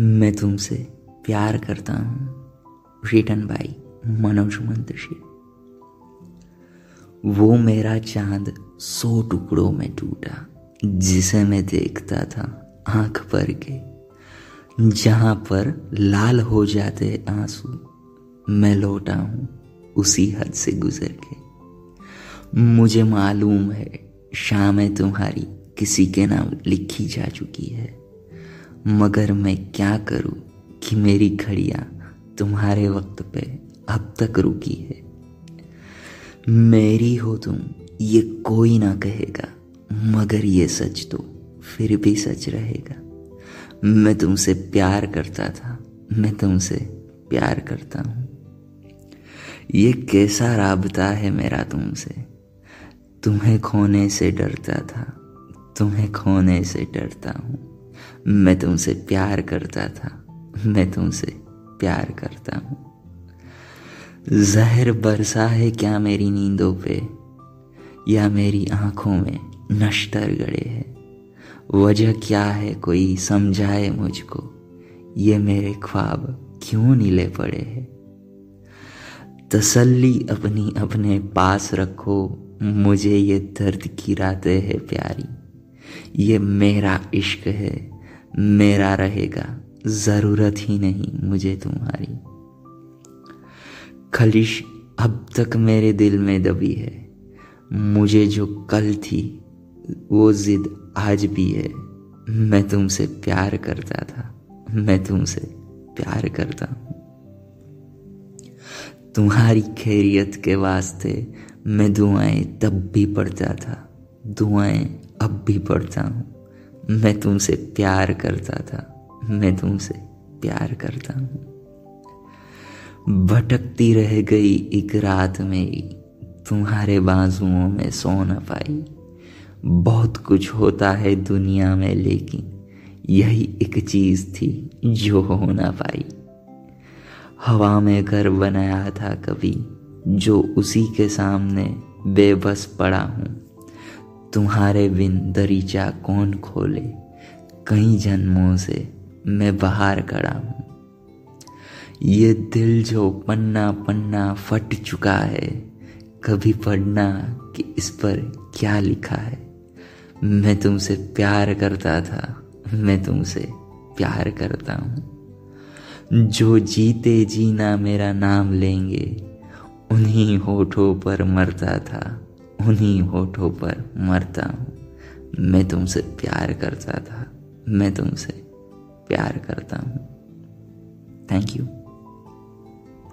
मैं तुमसे प्यार करता हूँ, रिटन बाई मनोज मुंतशिर। वो मेरा चांद 100 टुकड़ों में टूटा, जिसे मैं देखता था आंख भर के, जहाँ पर लाल हो जाते आंसू। मैं लौटा हूँ उसी हद से गुजर के। मुझे मालूम है शामें तुम्हारी किसी के नाम लिखी जा चुकी है, मगर मैं क्या करूँ कि मेरी घड़ियाँ तुम्हारे वक्त पे अब तक रुकी है। मेरी हो तुम ये कोई ना कहेगा, मगर ये सच तो फिर भी सच रहेगा। मैं तुमसे प्यार करता था, मैं तुमसे प्यार करता हूँ। ये कैसा राबता है मेरा तुमसे। तुम्हें खोने से डरता था, तुम्हें खोने से डरता हूँ। मैं तुमसे प्यार करता था, मैं तुमसे प्यार करता हूँ। जहर बरसा है क्या मेरी नींदों पे, या मेरी आँखों में नश्तर गड़े है। वजह क्या है कोई समझाए मुझको, ये मेरे ख्वाब क्यों नीले पड़े हैं। तसल्ली अपनी अपने पास रखो, मुझे ये दर्द की रातें है प्यारी। ये मेरा इश्क है, मेरा रहेगा, ज़रूरत ही नहीं मुझे तुम्हारी। खलिश अब तक मेरे दिल में दबी है, मुझे जो कल थी वो जिद आज भी है। मैं तुमसे प्यार करता था, मैं तुमसे प्यार करता हूँ। तुम्हारी खैरियत के वास्ते मैं दुआएं तब भी पढ़ता था, दुआएं अब भी पढ़ता हूँ। मैं तुमसे प्यार करता था, मैं तुमसे प्यार करता हूँ। भटकती रह गई एक रात मेरी, तुम्हारे बाजुओं में सो न पाई। बहुत कुछ होता है दुनिया में, लेकिन यही एक चीज़ थी जो हो ना पाई। हवा में घर बनाया था कभी, जो उसी के सामने बेबस पड़ा हूँ। तुम्हारे बिन दरीचा कौन खोले, कई जन्मों से मैं बाहर खड़ा हूँ। ये दिल जो पन्ना पन्ना फट चुका है, कभी पढ़ना कि इस पर क्या लिखा है। मैं तुमसे प्यार करता था, मैं तुमसे प्यार करता हूँ। जो जीते जीना मेरा नाम लेंगे, उन्हीं होठों पर मरता था, उन्हीं होठों पर मरता हूँ। मैं तुमसे प्यार करता था, मैं तुमसे प्यार करता हूँ। Thank you.